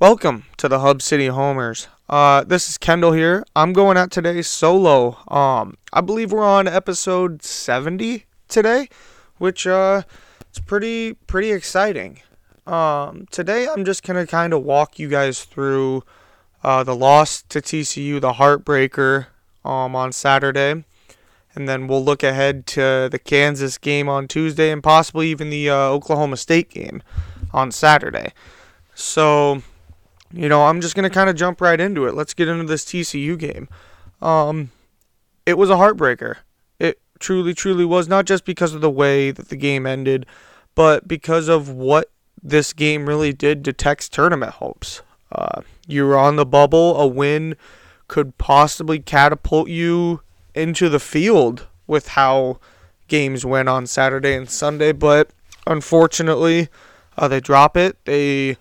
Welcome to the Hub City Homers. This is Kendall here. I'm going out today solo. I believe we're on episode 70 today, which it's pretty exciting. Today I'm just going to kind of walk you guys through the loss to TCU, the heartbreaker on Saturday. And then we'll look ahead to the Kansas game on Tuesday and possibly even the Oklahoma State game on Saturday. So, you know, I'm just going to kind of jump right into it. Let's get into this TCU game. It was a heartbreaker. It truly was, not just because of the way that the game ended, but because of what this game really did to Tech's tournament hopes. You were on the bubble. A win could possibly catapult you into the field with how games went on Saturday and Sunday, but unfortunately, they drop it. They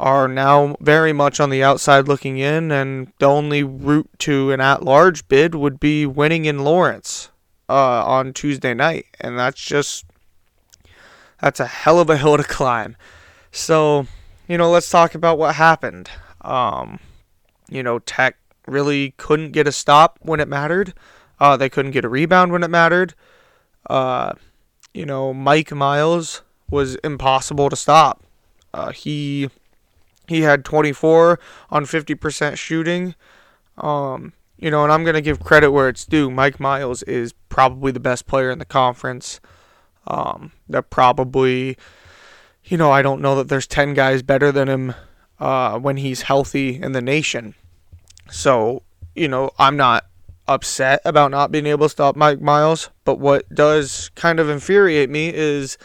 are now very much on the outside looking in, and the only route to an at-large bid would be winning in Lawrence on Tuesday night, and that's a hell of a hill to climb. So, you know, let's talk about what happened. You know, Tech really couldn't get a stop when it mattered. They couldn't get a rebound when it mattered. You know, Mike Miles was impossible to stop. He had 24 on 50% shooting. You know, and I'm going to give credit where it's due. Mike Miles is probably the best player in the conference. They're probably, you know, I don't know that there's 10 guys better than him when he's healthy in the nation. So, you know, I'm not upset about not being able to stop Mike Miles, but what does kind of infuriate me is,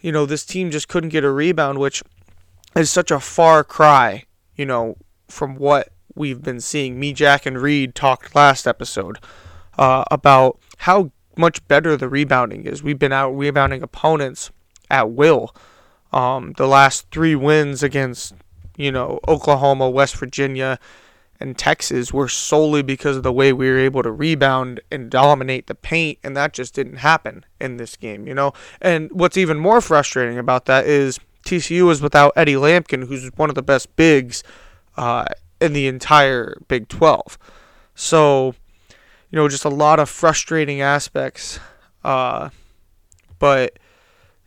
you know, this team just couldn't get a rebound, which is such a far cry, you know, from what we've been seeing. Me, Jack, and Reed talked last episode about how much better the rebounding is. We've been out rebounding opponents at will. The last three wins against, you know, Oklahoma, West Virginia, and Texas were solely because of the way we were able to rebound and dominate the paint, and that just didn't happen in this game, you know. And what's even more frustrating about that is TCU is without Eddie Lampkin, who's one of the best bigs in the entire Big 12. So, you know, just a lot of frustrating aspects. But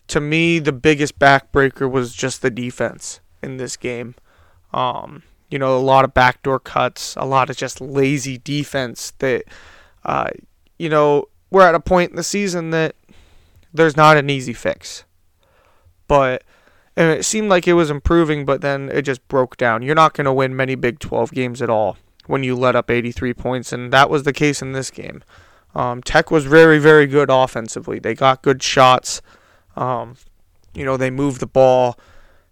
to me, the biggest backbreaker was just the defense in this game. You know, a lot of backdoor cuts, a lot of just lazy defense that, you know, we're at a point in the season that there's not an easy fix. And it seemed like it was improving, but then it just broke down. You're not going to win many Big 12 games at all when you let up 83 points, and that was the case in this game. Tech was very, very good offensively. They got good shots. You know, they moved the ball.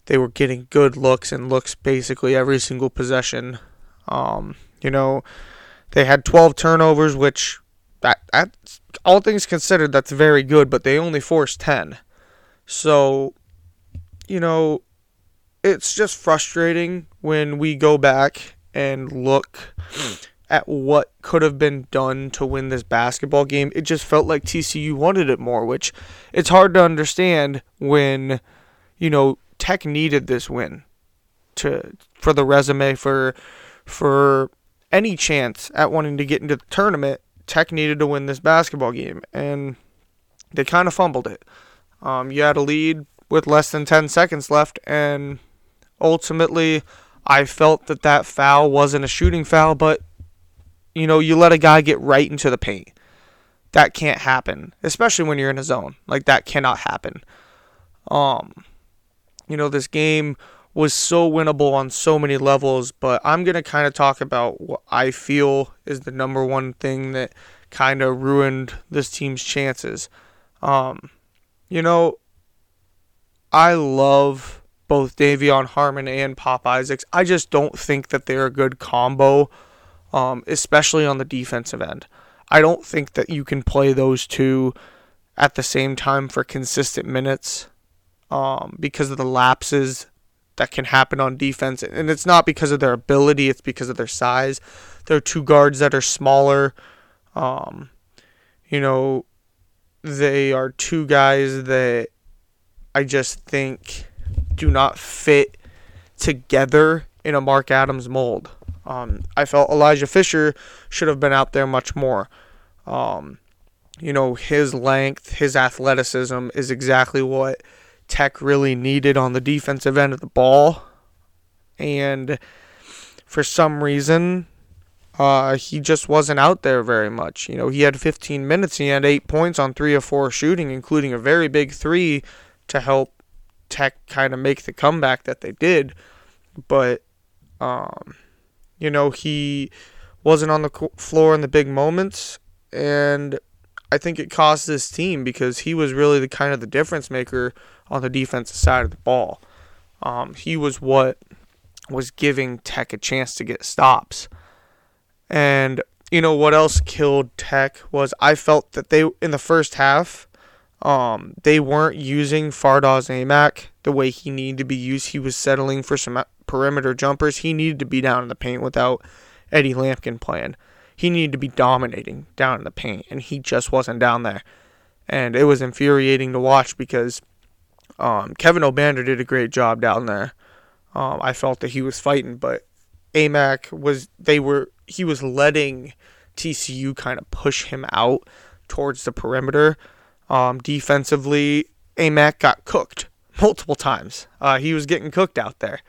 They were getting good looks and looks basically every single possession. You know, they had 12 turnovers, which that's, all things considered, that's very good, but they only forced 10. So, you know, it's just frustrating when we go back and look at what could have been done to win this basketball game. It just felt like TCU wanted it more, which it's hard to understand when, you know, Tech needed this win for the resume, for any chance at wanting to get into the tournament. Tech needed to win this basketball game, and they kind of fumbled it. You had a lead with less than 10 seconds left, and ultimately I felt that foul wasn't a shooting foul, but, you know, you let a guy get right into the paint. That can't happen, especially when you're in a zone. Like, that cannot happen. You know, this game was so winnable on so many levels, but I'm going to kind of talk about what I feel is the number one thing that kind of ruined this team's chances. You know, I love both Dajuan Harmon and Pop Isaacs. I just don't think that they're a good combo, especially on the defensive end. I don't think that you can play those two at the same time for consistent minutes because of the lapses that can happen on defense. And it's not because of their ability. It's because of their size. They're two guards that are smaller. You know, they are two guys that I just think do not fit together in a Mark Adams mold. I felt Elijah Fisher should have been out there much more. His length, his athleticism is exactly what Tech really needed on the defensive end of the ball. And for some reason, he just wasn't out there very much. He had 15 minutes. He had 8 points on 3 of 4 shooting, including a very big three to help Tech kind of make the comeback that they did. But, he wasn't on the floor in the big moments. And I think it cost this team because he was really the kind of the difference maker on the defensive side of the ball. He was what was giving Tech a chance to get stops. And, what else killed Tech was I felt that they, in the first half, they weren't using Fardaws Aimaq the way he needed to be used. He was settling for some perimeter jumpers. He needed to be down in the paint without Eddie Lampkin playing. He needed to be dominating down in the paint, and he just wasn't down there. And it was infuriating to watch because Kevin O'Banner did a great job down there. I felt that he was fighting, but Aimaq was, he was letting TCU kind of push him out towards the perimeter. Defensively, Aimaq got cooked multiple times. He was getting cooked out there.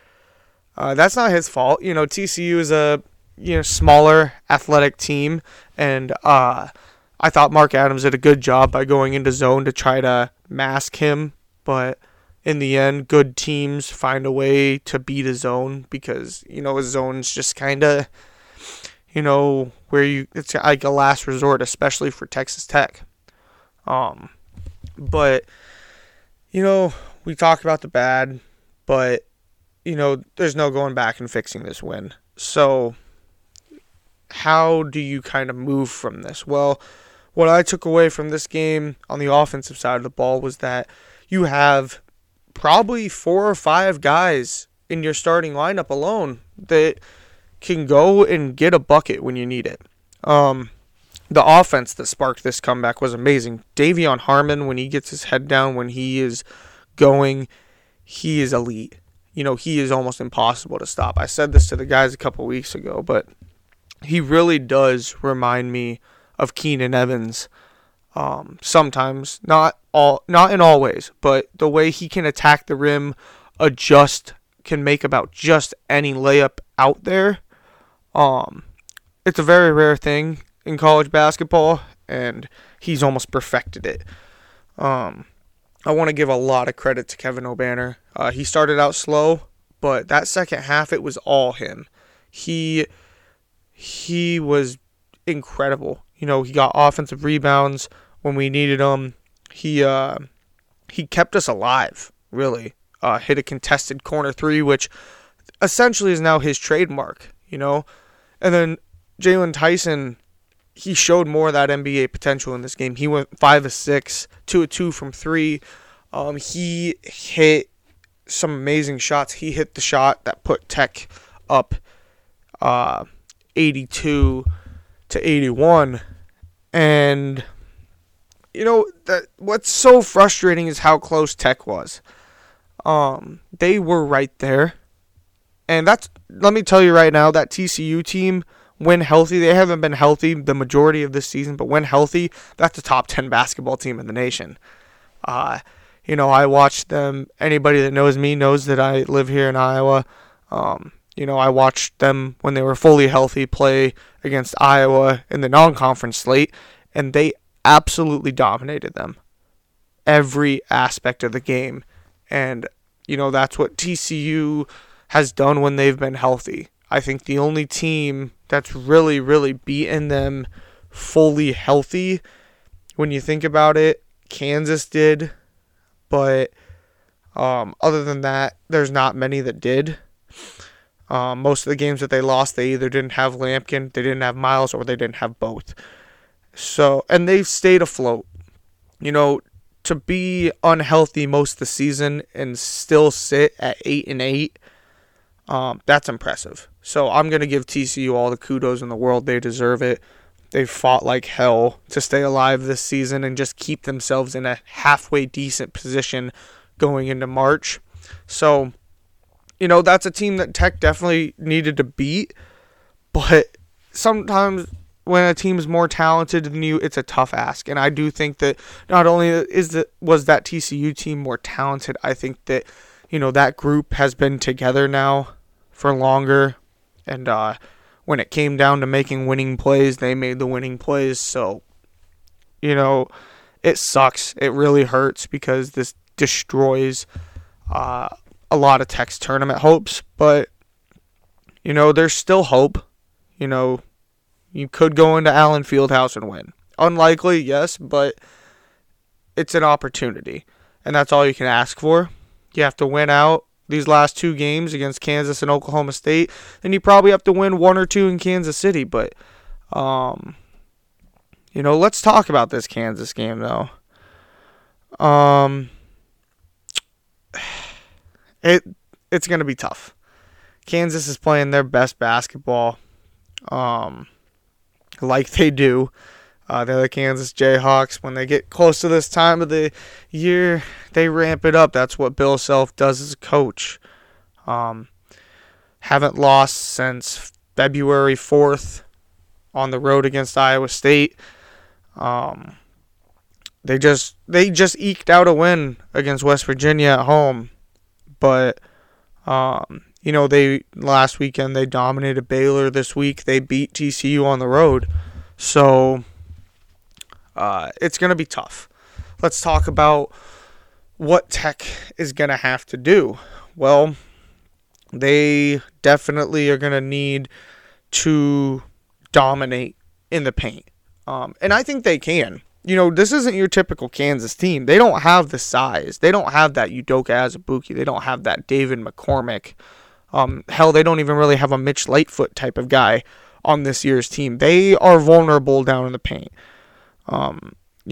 That's not his fault. TCU is a smaller athletic team, and I thought Mark Adams did a good job by going into zone to try to mask him. But in the end, good teams find a way to beat a zone because a zone's just kind of it's like a last resort, especially for Texas Tech. But, we talk about the bad, but, there's no going back and fixing this win. So how do you kind of move from this? Well, what I took away from this game on the offensive side of the ball was that you have probably 4 or 5 guys in your starting lineup alone that can go and get a bucket when you need it. The offense that sparked this comeback was amazing. Dajuan Harmon, when he gets his head down, when he is going, he is elite. He is almost impossible to stop. I said this to the guys a couple weeks ago, but he really does remind me of Keenan Evans. Sometimes, not in all ways, but the way he can attack the rim, can make about just any layup out there. It's a very rare thing in college basketball, and he's almost perfected it. I want to give a lot of credit to Kevin O'Banner. He started out slow, but that second half, it was all him. He was incredible. He got offensive rebounds when we needed them. He kept us alive, really. Hit a contested corner three, which essentially is now his trademark, And then Jalen Tyson, he showed more of that NBA potential in this game. He went 5 of 6, 2 of 2 from three. He hit some amazing shots. He hit the shot that put Tech up 82-81. And, what's so frustrating is how close Tech was. They were right there. And let me tell you right now, that TCU team, when healthy, they haven't been healthy the majority of this season, but when healthy, that's a top 10 basketball team in the nation. I watched them. Anybody that knows me knows that I live here in Iowa. I watched them when they were fully healthy play against Iowa in the non-conference slate, and they absolutely dominated them. Every aspect of the game. And, that's what TCU has done when they've been healthy. I think the only team that's really, really beaten them fully healthy, when you think about it, Kansas did. But other than that, there's not many that did. Most of the games that they lost, they either didn't have Lampkin, they didn't have Miles, or they didn't have both. So, and they've stayed afloat. To be unhealthy most of the season and still sit at 8-8, that's impressive. So I'm going to give TCU all the kudos in the world. They deserve it. They've fought like hell to stay alive this season and just keep themselves in a halfway decent position going into March. So, You know, that's a team that Tech definitely needed to beat. But sometimes when a team is more talented than you, it's a tough ask. And I do think that not only was that TCU team more talented, I think that, you know, that group has been together now for longer. And when it came down to making winning plays, they made the winning plays. So, you know, it sucks. It really hurts because this destroys a lot of Tech's tournament hopes. But, you know, there's still hope. You know, you could go into Allen Fieldhouse and win. Unlikely, yes, but it's an opportunity. And that's all you can ask for. You have to win out these last two games against Kansas and Oklahoma State. And you probably have to win one or two in Kansas City. But, you know, let's talk about this Kansas game, though. It's going to be tough. Kansas is playing their best basketball, like they do. They're the Kansas Jayhawks. When they get close to this time of the year, they ramp it up. That's what Bill Self does as a coach. Haven't lost since February 4th on the road against Iowa State. They just eked out a win against West Virginia at home. But, you know, last weekend they dominated Baylor. This week they beat TCU on the road. So, it's going to be tough. Let's talk about what Tech is going to have to do. Well, they definitely are going to need to dominate in the paint. And I think they can. You know, this isn't your typical Kansas team. They don't have the size. They don't have that Udoka Azubuike. They don't have that David McCormick. Hell, they don't even really have a Mitch Lightfoot type of guy on this year's team. They are vulnerable down in the paint. You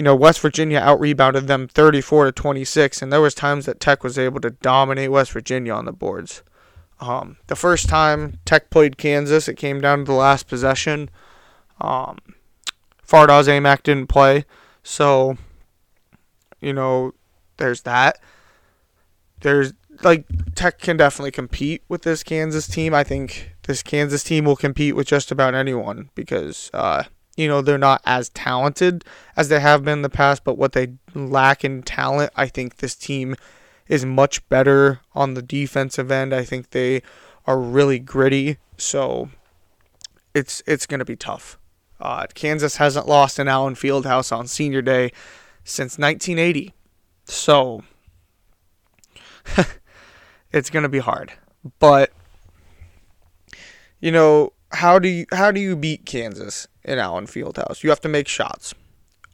know, West Virginia out-rebounded them 34-26, and there was times that Tech was able to dominate West Virginia on the boards. The first time Tech played Kansas, it came down to the last possession. Fardaws Aimaq didn't play, so, you know, there's that. Tech can definitely compete with this Kansas team. I think this Kansas team will compete with just about anyone because, you know, they're not as talented as they have been in the past, but what they lack in talent, I think this team is much better on the defensive end. I think they are really gritty, so it's going to be tough. Kansas hasn't lost in Allen Fieldhouse on Senior Day since 1980, so it's going to be hard. But, you know, how do you beat Kansas in Allen Fieldhouse? You have to make shots.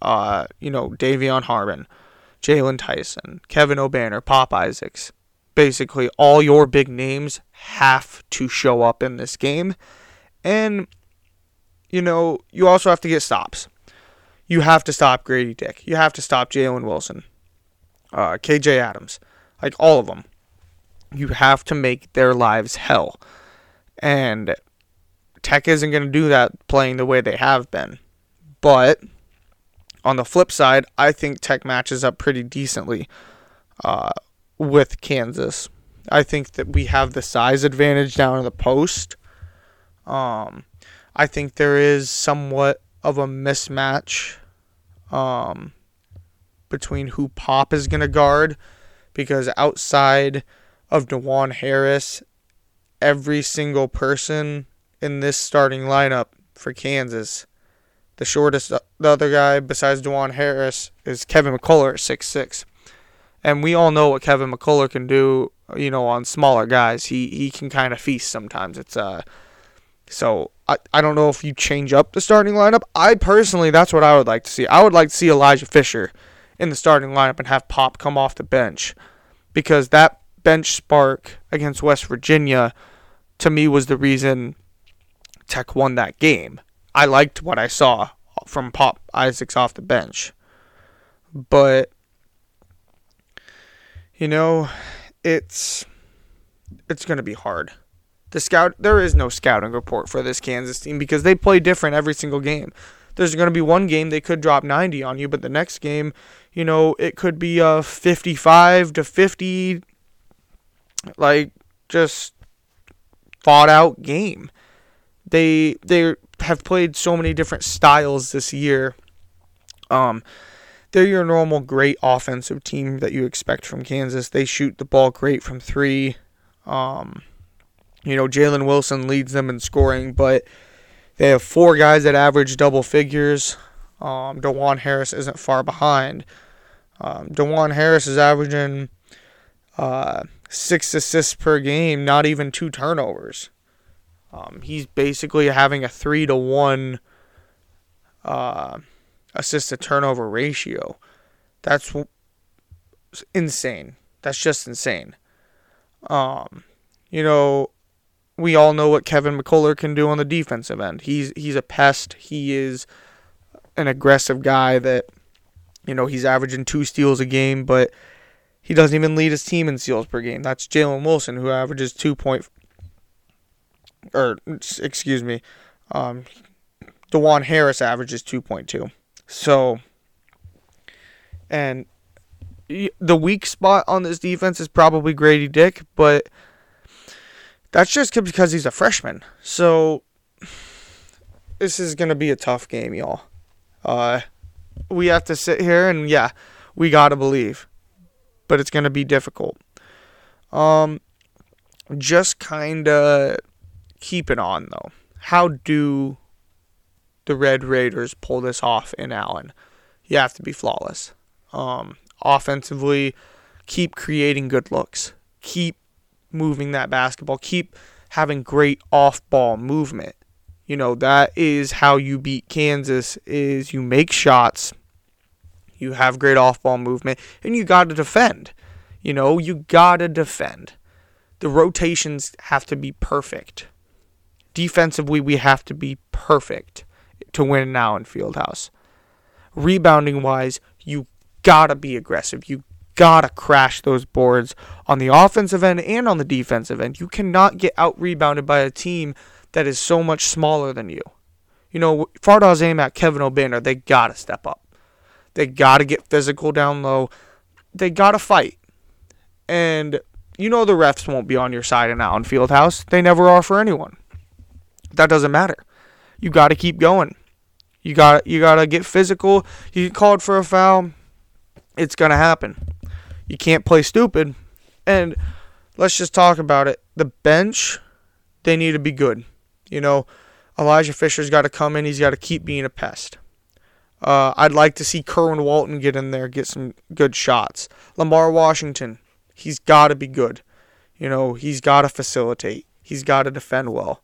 You know, Dajuan Harmon, Jalen Tyson, Kevin O'Banner, Pop Isaacs. Basically, all your big names have to show up in this game. And, you know, you also have to get stops. You have to stop Grady Dick. You have to stop Jalen Wilson, KJ Adams, like all of them. You have to make their lives hell. And Tech isn't going to do that playing the way they have been. But on the flip side, I think Tech matches up pretty decently with Kansas. I think that we have the size advantage down in the post. I think there is somewhat of a mismatch between who Pop is going to guard, because outside of Dajuan Harris, every single person in this starting lineup for Kansas, the shortest, the other guy besides Dajuan Harris is Kevin McCullar at 6'6". And we all know what Kevin McCullar can do, you know, on smaller guys. He can kind of feast sometimes. It's so I don't know if you change up the starting lineup. I personally, that's what I would like to see. I would like to see Elijah Fisher in the starting lineup and have Pop come off the bench, because that bench spark against West Virginia, to me, was the reason Tech won that game. I liked what I saw from Pop Isaacs off the bench. But, you know, it's going to be hard. There is no scouting report for this Kansas team because they play different every single game. There's going to be one game they could drop 90 on you, but the next game, you know, it could be a 55-50. Like, just fought-out game. They have played so many different styles this year. They're your normal great offensive team that you expect from Kansas. They shoot the ball great from three. Jalen Wilson leads them in scoring, but they have four guys that average double figures. Dajuan Harris isn't far behind. Dajuan Harris is averaging 6 assists per game, not even 2 turnovers. He's basically having a 3-to-1 assist-to-turnover ratio. That's insane. That's just insane. We all know what Kevin McCullar can do on the defensive end. He's a pest. He is an aggressive guy that, he's averaging 2 steals a game, but he doesn't even lead his team in steals per game. That's Jalen Wilson, who averages 2.5, Dajuan Harris averages 2.2. So, and the weak spot on this defense is probably Grady Dick, but that's just because he's a freshman. So, this is going to be a tough game, y'all. We have to sit here and, we got to believe. But it's going to be difficult. Just kind of keep it on, though. How do the Red Raiders pull this off in Allen? You have to be flawless. Offensively, keep creating good looks. Keep moving that basketball. Keep having great off-ball movement. That is how you beat Kansas, is you make shots, you have great off-ball movement, and you got to defend. You got to defend. The rotations have to be perfect. Defensively, we have to be perfect to win now in Fieldhouse. Rebounding-wise, you got to be aggressive. You got to crash those boards on the offensive end and on the defensive end. You cannot get out-rebounded by a team that is so much smaller than you. Fardaws Aimaq, Kevin O'Banner, they got to step up. They got to get physical down low. They got to fight. And the refs won't be on your side in Allen Fieldhouse. They never are for anyone. That doesn't matter. You got to keep going. You got to get physical. You get called for a foul, it's going to happen. You can't play stupid. And let's just talk about it. The bench, they need to be good. Elijah Fisher's got to come in. He's got to keep being a pest. I'd like to see Kerwin Walton get in there, get some good shots. Lamar Washington, he's got to be good. He's got to facilitate. He's got to defend well.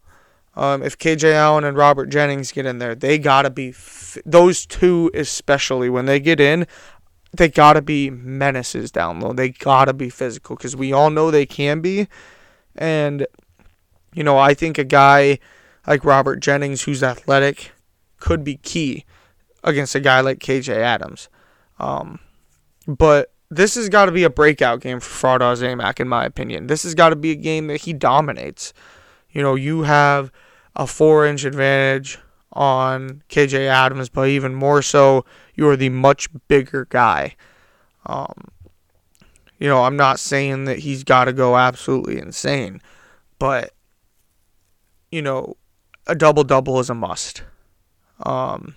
If KJ Allen and Robert Jennings get in there, they got to be, those two especially, when they get in, they got to be menaces down low. They got to be physical because we all know they can be. And, I think a guy like Robert Jennings, who's athletic, could be key against a guy like KJ Adams. But this has got to be a breakout game for Fardaws Aimaq, in my opinion. This has got to be a game that he dominates. You have a 4-inch advantage on KJ Adams, but even more so, you are the much bigger guy. I'm not saying that he's got to go absolutely insane, but, a double-double is a must. And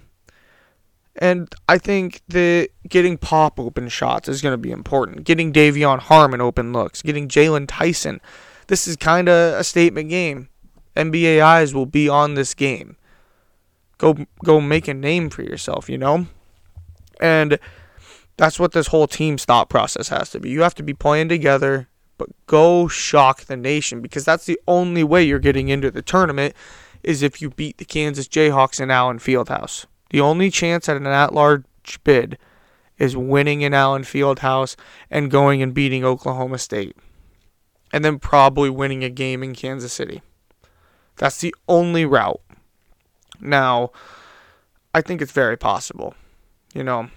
I think that getting Pop open shots is going to be important. Getting Dajuan Harmon open looks. Getting Jalen Tyson. This is kind of a statement game. NBA eyes will be on this game. Go make a name for yourself, And that's what this whole team's thought process has to be. You have to be playing together, but go shock the nation. Because that's the only way you're getting into the tournament is if you beat the Kansas Jayhawks in Allen Fieldhouse. The only chance at an at-large bid is winning in Allen Fieldhouse and going and beating Oklahoma State. And then probably winning a game in Kansas City. That's the only route. Now, I think it's very possible. I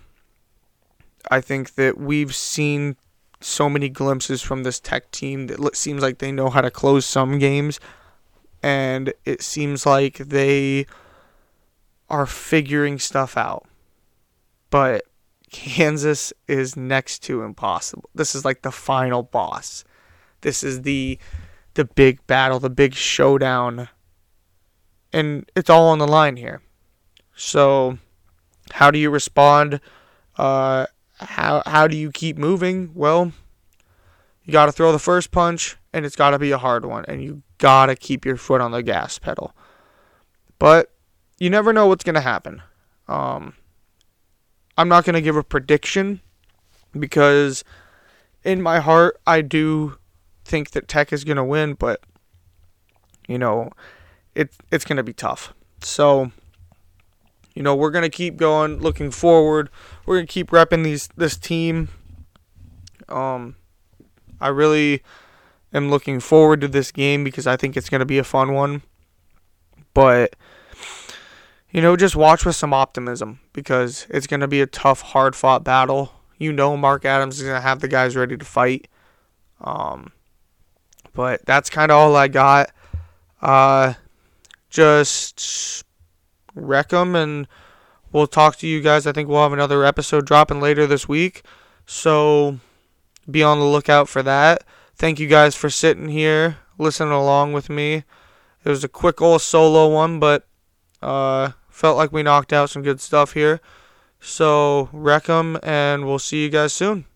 think that we've seen so many glimpses from this Tech team that seems like they know how to close some games. And it seems like they are figuring stuff out. But Kansas is next to impossible. This is like the final boss. This is the the big battle, the big showdown. And it's all on the line here. So how do you respond? How do you keep moving? Well, you got to throw the first punch, and it's got to be a hard one. And you got to keep your foot on the gas pedal. But you never know what's going to happen. I'm not going to give a prediction because in my heart, I do think that Tech is going to win, but, you know, it's going to be tough. So, you know, we're going to keep going, looking forward. We're going to keep repping this team. I really am looking forward to this game because I think it's going to be a fun one. But, you know, just watch with some optimism because it's going to be a tough, hard-fought battle. You know Mark Adams is going to have the guys ready to fight. But that's kind of all I got. Just wreck them, and we'll talk to you guys. I think we'll have another episode dropping later this week. So be on the lookout for that. Thank you guys for sitting here, listening along with me. It was a quick old solo one, but felt like we knocked out some good stuff here. So, wreck 'em, and we'll see you guys soon.